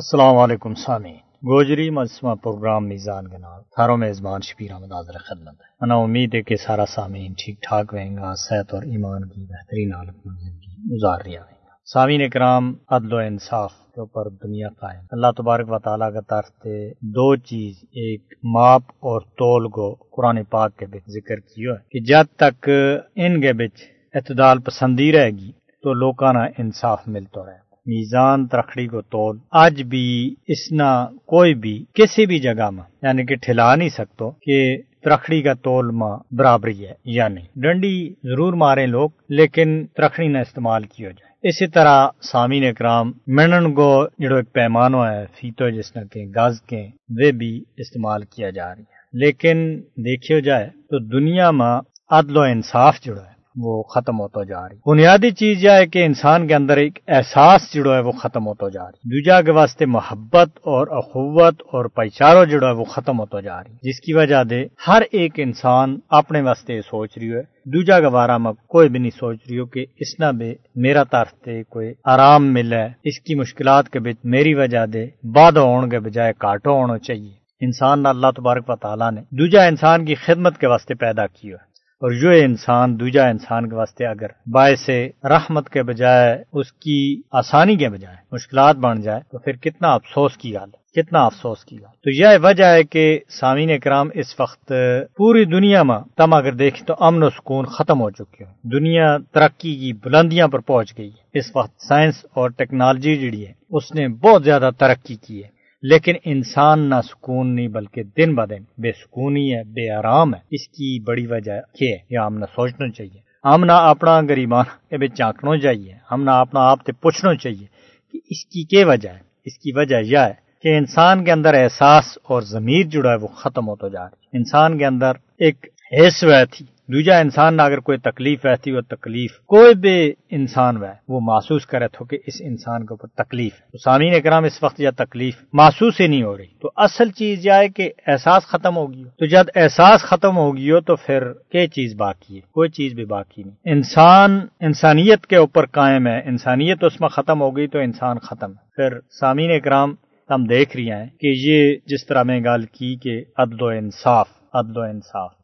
السلام علیکم سامعین، گوجری مجسمہ پروگرام میزان کے نام تھاروں میزبان شبیر احمد حاضر خدمت ہے۔ منا امید ہے کہ سارا سامعین ٹھیک ٹھاک رہیں گا، صحت اور ایمان کی بہترین حالت میں زندگی گزار رہے ہیں۔ سامعین اکرام، عدل و انصاف کے اوپر دنیا قائم، اللہ تبارک و تعالیٰ کا طرف سے دو چیز، ایک ماپ اور تول کو قرآن پاک کے بچ ذکر کیا ہے کہ جب تک ان کے بچ اعتدال پسندی رہے گی تو لوکاں نہ انصاف ملتا رہے۔ میزان ترکھڑی کو تول آج بھی اس نہ کوئی بھی کسی بھی جگہ میں یعنی کہ ٹھلا نہیں سکتو کہ ترکھڑی کا تول ماں برابری ہے یا نہیں۔ ڈنڈی ضرور ماریں لوگ، لیکن ترکھڑی نہ استعمال کی ہو جائے۔ اسی طرح سامعین اکرام، منن کو جڑو ایک پیمانو ہے، فیتو جس نہ کہ گاز کے، وہ بھی استعمال کیا جا رہی ہے، لیکن دیکھو جائے تو دنیا میں عدل و انصاف جڑو ہے وہ ختم ہوتا جا رہی۔ بنیادی چیز یہ ہے کہ انسان کے اندر ایک احساس جڑو ہے وہ ختم ہوتا جا رہی، دوجا کے واسطے محبت اور اخوت اور پیچارو جڑو ہے وہ ختم ہوتا جا رہی، جس کی وجہ دے ہر ایک انسان اپنے واسطے سوچ رہی ہے، دوجا گوارا میں کوئی بھی نہیں سوچ رہی ہو کہ اس نہ بے میرا طرف سے کوئی آرام ملے، اس کی مشکلات کے بچ میری وجہ دے بادہ ہونے کے بجائے کاٹو ہونا چاہیے۔ انسان اللہ تبارک و تعالیٰ نے دوجا انسان کی خدمت کے واسطے پیدا کیا ہے، اور جو انسان دوجا انسان کے واسطے اگر باعث رحمت کے بجائے اس کی آسانی کے بجائے مشکلات بن جائے تو پھر کتنا افسوس کی گل ہے، کتنا افسوس کی گل۔ تو یہ وجہ ہے کہ سامعین اکرام، اس وقت پوری دنیا میں تم اگر دیکھیں تو امن و سکون ختم ہو چکے ہیں، دنیا ترقی کی بلندیاں پر پہنچ گئی ہے۔ اس وقت سائنس اور ٹیکنالوجی جڑی ہے اس نے بہت زیادہ ترقی کی ہے، لیکن انسان نہ سکون نہیں بلکہ دن بہ دن بے سکونی ہے، بے آرام ہے۔ اس کی بڑی وجہ کیا ہے یہ ہم نہ سوچنا چاہیے، ہم نہ اپنا غریبان کے بے چانکنا چاہیے، ہم نہ اپنا آپ سے پوچھنا چاہیے کہ اس کی کیا وجہ ہے۔ اس کی وجہ یہ ہے کہ انسان کے اندر احساس اور ضمیر جڑا ہے وہ ختم ہوتا جا رہا ہے۔ انسان کے اندر ایک حس وے تھی، دوجا انسان نہ اگر کوئی تکلیف رہتی ہو، تکلیف کوئی بھی انسان وہ محسوس کرے تو کہ اس انسان کے اوپر تکلیف ہے۔ تو سامعین اکرام، اس وقت یہ تکلیف محسوس ہی نہیں ہو رہی، تو اصل چیز یہ ہے کہ احساس ختم ہوگی۔ تو جب احساس ختم ہوگی ہو تو پھر کیا چیز باقی ہے؟ کوئی چیز بھی باقی نہیں۔ انسان انسانیت کے اوپر قائم ہے، انسانیت اس میں ختم ہوگی تو انسان ختم ہے۔ پھر سامعین اکرام، ہم دیکھ رہی ہیں کہ یہ جس طرح میں گال کی کہ عدل و انصاف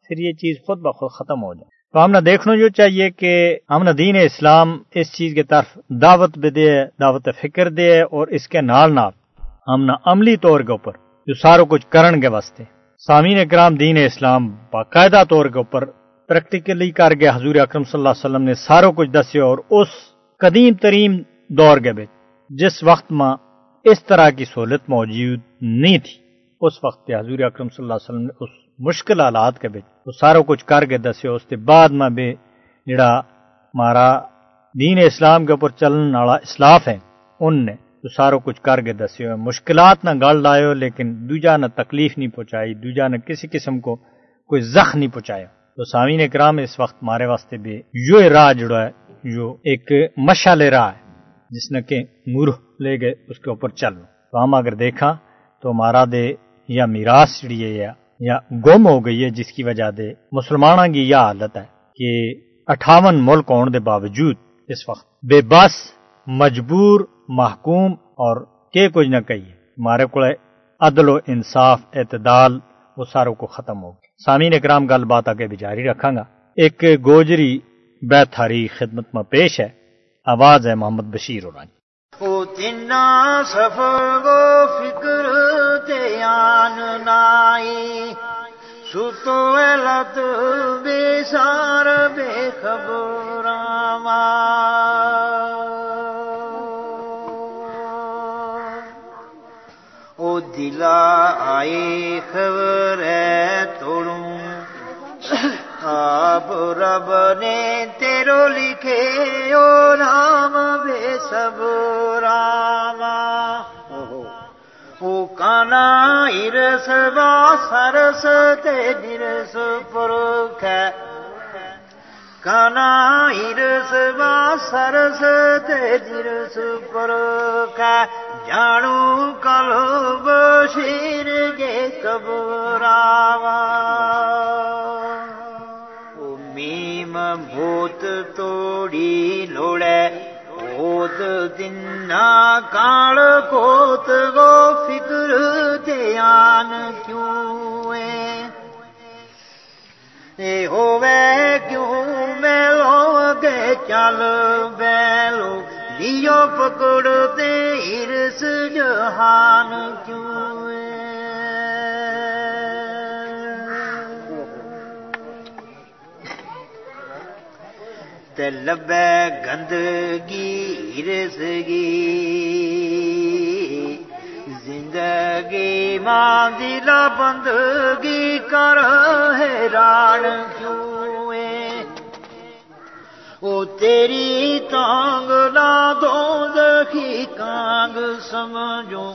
پھر یہ چیز خود بخود ختم ہو جائے۔ تو ہم نے دیکھنا جو چاہیے کہ ہم نے دین اسلام اس چیز کے طرف دعوت بھی دے، دعوت فکر دے، اور اس کے نال نال ہم نے عملی طور کے اوپر جو سارا کچھ کرن کے واسطے سامعین اکرام دین اسلام باقاعدہ طور کے اوپر پریکٹیکلی کر کے حضور اکرم صلی اللہ علیہ وسلم نے سارا کچھ دسیا، اور اس قدیم ترین دور کے بچ جس وقت میں اس طرح کی سہولت موجود نہیں تھی، اس وقت حضور اکرم صلی اللہ علیہ وسلم نے اس مشکل حالات کے بچ وہ سارا کچھ کر کے دسیا۔ اس کے بعد میں بھی جڑا ہمارا دین اسلام کے اوپر چلنے والا اسلاف ہے ان نے تو سارا کچھ کر کے دسیا، مشکلات نہ گل لائے، لیکن دوجا نہ تکلیف نہیں پہنچائی، دوجا نہ کسی قسم کو کوئی زخم نہیں پہنچایا۔ تو سامعین اکرام، اس وقت ہمارے واسطے بھی یہ راہ جڑا ہے جو ایک مشعل راہ ہے جس نے کہ نور لے گئے اس کے اوپر چلو۔ تو ہم اگر دیکھا تو ہمارا دے یا میراث جڑی ہے یا گم ہو گئی ہے، جس کی وجہ دے مسلمانوں کی یہ حالت ہے کہ 58 ملک ہونے دے باوجود اس وقت بے بس، مجبور، محکوم، اور کہ کچھ نہ کہیے۔ ہمارے کو عدل و انصاف، اعتدال وہ ساروں کو ختم ہو گیا۔ سامعین اکرام، گل بات آگے بھی جاری رکھاں گا۔ ایک گوجری بیت ہاری خدمت میں پیش ہے، آواز ہے محمد بشیر اورانی۔ تنا سفر گو فکر تیان نائی سوتو لت بے سار بے خبر راما او دلا آئی خبر ہے توڑوں آپ رب نے تیرو لکھے او رام بے سب راما او کانا ارس با سرس تے نرس پرکھ کانا ارس با سرس تے نرس پرکھ جانو کلو بشیر گے کب راما میم بھوت توڑی لوڑے بھوت دن کال کوت گو جان کیوں اے ہوے کیوں میلو گے چل بیلو لیو پکڑتے ارس جہان کیوں تے لبے گندگی ارسگی زندگی ماں دلا بندگی کر حیران کیوں اے او تیری تانگ لا دوزخی کانگ سمجھو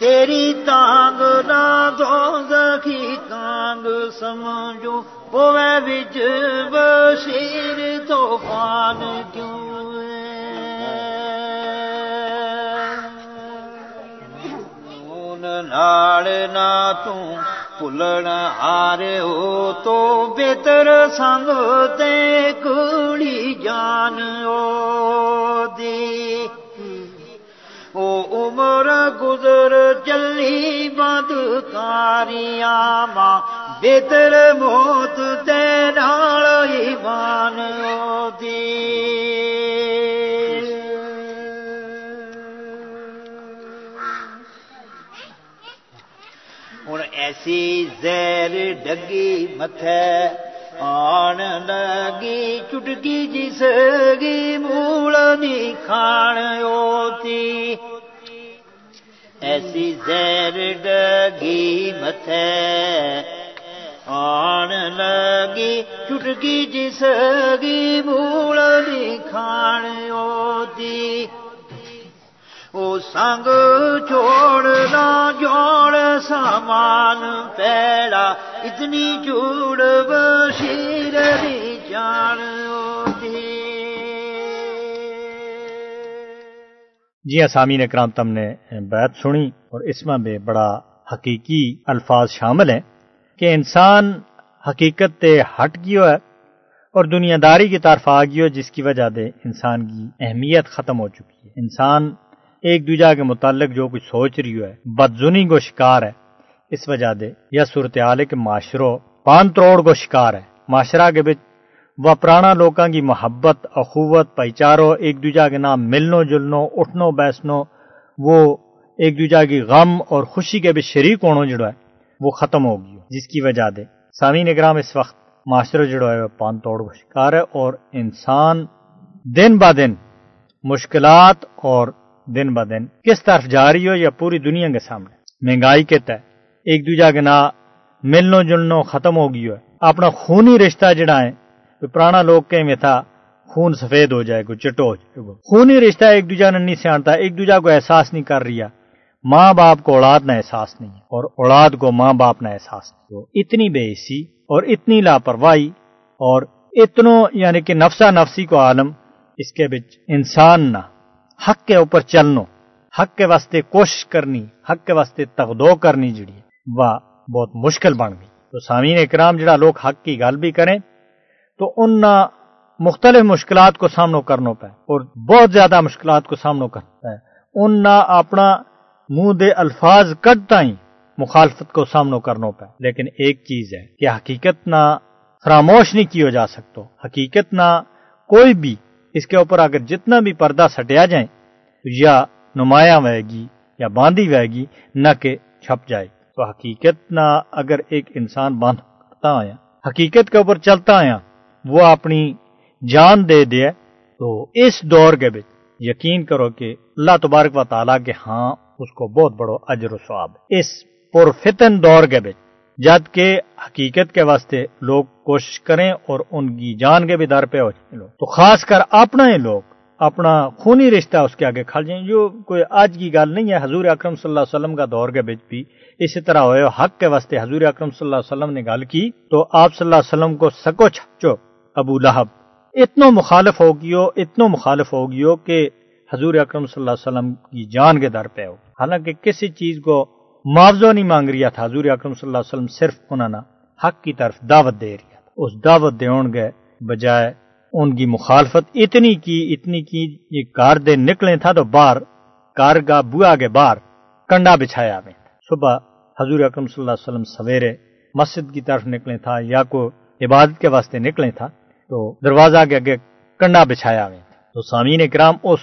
تیری تانگ لا دوزخی کانگ سمجھو پوے بچ بشیر طوفان کیوں مون نال نہ توں پھلن ہار ہو تو بہتر سنگ تے کڑی جان او دی او عمر گزر چلی بد کاریاں ماں بہتر موت تے نال ایمان او دی ہوں ایسی زہر ڈگی متھے آن لگی چٹکی جس گی مول نی کھان اوتی ایسی زہر ڈگی متھے آن لگی چٹکی جس گی مول نی کھان اوتی او سنگ چھوڑ دا جوڑ سامان پیڑا اتنی چوڑ بشیر دی جان ہوتی۔ جی ہاں سامعین اکرام، تم نے بیت سنی اور اس میں بڑا حقیقی الفاظ شامل ہیں کہ انسان حقیقت تے ہٹ گیا ہے اور دنیا داری کی طرف آ گیا جس کی وجہ دے انسان کی اہمیت ختم ہو چکی ہے۔ انسان ایک دوجہ کے متعلق جو کچھ سوچ رہی ہے بدزنی کو شکار ہے، اس وجہ دے یا صورتحال ہے کہ معاشرہ پان تروڑ کو شکار ہے۔ معاشرہ کے بچ وہ پرانا لوکاں کی محبت، اخوت، بھائی چارو، ایک دوجہ کے نام ملنو جلنو، اٹھنو بیسنو، وہ ایک دوجہ کی غم اور خوشی کے بھی شریک ہونو جڑو ہے وہ ختم ہو گئی، جس کی وجہ دے سامعین اکرام اس وقت معاشرہ جڑو ہے وہ پان توڑ کو شکار ہے اور انسان دن با دن مشکلات اور دن با دن کس طرف جا رہی ہو یا پوری دنیا کے سامنے مہنگائی کے طے ایک دوجہ کے نہ ملنو جلنو ختم ہو گئی ہے۔ اپنا خونی رشتہ جڑا ہے پرانا لوگ کے میں تھا خون سفید ہو جائے گا، چٹو ہو جائے گا، خونی رشتہ ایک دوجہ نے نہیں سیانتا، ایک دوجہ کو احساس نہیں کر رہی ہے۔ ماں باپ کو اولاد نہ احساس نہیں ہے اور اولاد کو ماں باپ نہ احساس نہیں ہے۔ اتنی بے حسی اور اتنی لاپرواہی اور اتنوں یعنی کہ نفسا نفسی کو عالم، اس کے بچ انسان نہ حق کے اوپر چلنا، حق کے واسطے کوشش کرنی، حق کے واسطے تغدو کرنی جڑی ہے وہ بہت مشکل بن گئی۔ تو سامعین اکرام جڑا لوگ حق کی گل بھی کریں تو ان مختلف مشکلات کو سامنا کرنا پائے اور بہت زیادہ مشکلات کو سامنا کرنا پائے، ان اپنا منہ دے الفاظ کٹتا ہی مخالفت کو سامنا کرنا پائے۔ لیکن ایک چیز ہے کہ حقیقت نہ فراموش نہیں کیا جا سکتا، حقیقت نہ کوئی بھی اس کے اوپر اگر جتنا بھی پردہ سٹیا جائیں تو یا نمایاں ہوئے گی یا باندھی ہوئے گی نہ کہ چھپ جائے۔ تو حقیقت نہ اگر ایک انسان باندھ کرتا آیا، حقیقت کے اوپر چلتا آیا، وہ اپنی جان دے دیا تو اس دور کے بچ یقین کرو کہ اللہ تبارک و تعالیٰ کے ہاں اس کو بہت بڑا اجر و ثواب ہے اس پرفتن دور کے بچ، جد کہ حقیقت کے واسطے لوگ کوشش کریں اور ان کی جان کے بھی در پہ ہو جائیں۔ تو خاص کر اپنا ہی لوگ اپنا خونی رشتہ اس کے آگے کھل جائیں، جو کوئی آج کی گل نہیں ہے، حضور اکرم صلی اللہ علیہ وسلم کا دور کے بیچ بھی اسی طرح ہوئے۔ حق کے واسطے حضور اکرم صلی اللہ علیہ وسلم نے گل کی تو آپ صلی اللہ علیہ وسلم کو سکو چھچو ابو لہب اتنو مخالف ہوگیو کہ حضور اکرم صلی اللہ علیہ وسلم کی جان کے در پہ ہو، حالانکہ کسی چیز کو معاوضہ نہیں مانگ رہا تھا حضور اکرم صلی اللہ علیہ وسلم، صرف انہوں نے حق کی طرف دعوت دے رہا تھا۔ اس دعوت دیون گئے بجائے ان کی مخالفت اتنی کی یہ کار دے نکلے تھا تو باہر کار کا بوا کے باہر کنڈا بچھایا میں صبح حضور اکرم صلی اللہ علیہ وسلم سویرے مسجد کی طرف نکلے تھا یا کو عبادت کے واسطے نکلے تھا تو دروازہ کے آگے کنڈا بچھایا گیا تھا. تو سامعین کرام اس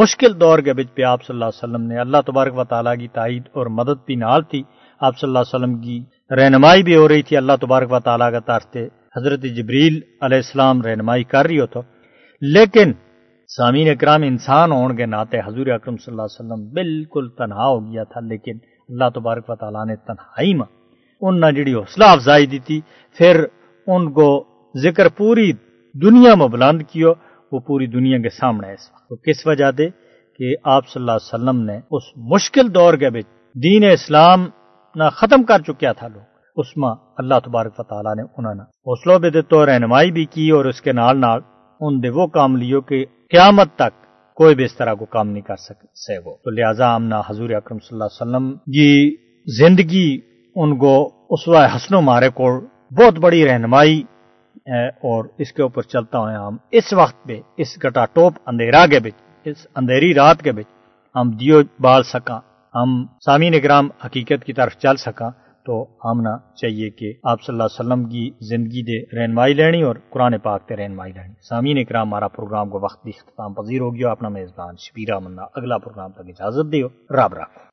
مشکل دور کے بیچ پہ آپ صلی اللہ علیہ وسلم نے اللہ تبارک و تعالیٰ کی تائید اور مدد بھی نال تھی، آپ صلی اللہ علیہ وسلم کی رہنمائی بھی ہو رہی تھی، اللہ تبارک و تعالیٰ کا تارتے حضرت جبریل علیہ السلام رہنمائی کر رہی ہو تو. لیکن سامعین اکرام انسان ہونے کے ناطے حضور اکرم صلی اللہ علیہ وسلم بالکل تنہا ہو گیا تھا، لیکن اللہ تبارک و تعالیٰ نے تنہائی میں ان نے جڑی حوصلہ افزائی دی تھی، پھر ان کو ذکر پوری دنیا میں بلند کیو، وہ پوری دنیا کے سامنے ہے اس وقت. تو کس وجہ دے کہ آپ صلی اللہ علیہ وسلم نے اس مشکل دور کے بچ دین اسلام نہ ختم کر چکیا تھا لوگ، اس میں اللہ تبارک و تعالیٰ نے انہوں نے حوصلوں بھی دیتو، رہنمائی بھی کی، اور اس کے نال نال ان دے وہ کام لیو کہ قیامت تک کوئی بھی اس طرح کو کام نہیں کر سکے گو. تو لہٰذا ہم نے حضور اکرم صلی اللہ علیہ وسلم کی زندگی ان کو اسوہ حسن و مارے کو بہت بڑی رہنمائی ہے، اور اس کے اوپر چلتا ہوئے ہم اس وقت پہ اس گٹا ٹوپ اندھیرا کے بچ، اس اندھیری رات کے بچ ہم دیو بال سکا، ہم سامعین اکرام حقیقت کی طرف چل سکا. تو ہم نہ چاہیے کہ آپ صلی اللہ علیہ وسلم کی زندگی دے رہنمائی لینی اور قرآن پاک دے رہنمائی لینی. سامعین اکرام ہمارا پروگرام کو وقت بھی اختتام پذیر ہو گیا، اپنا میزبان شبیر منا اگلا پروگرام تک اجازت دیو، رب رکھو.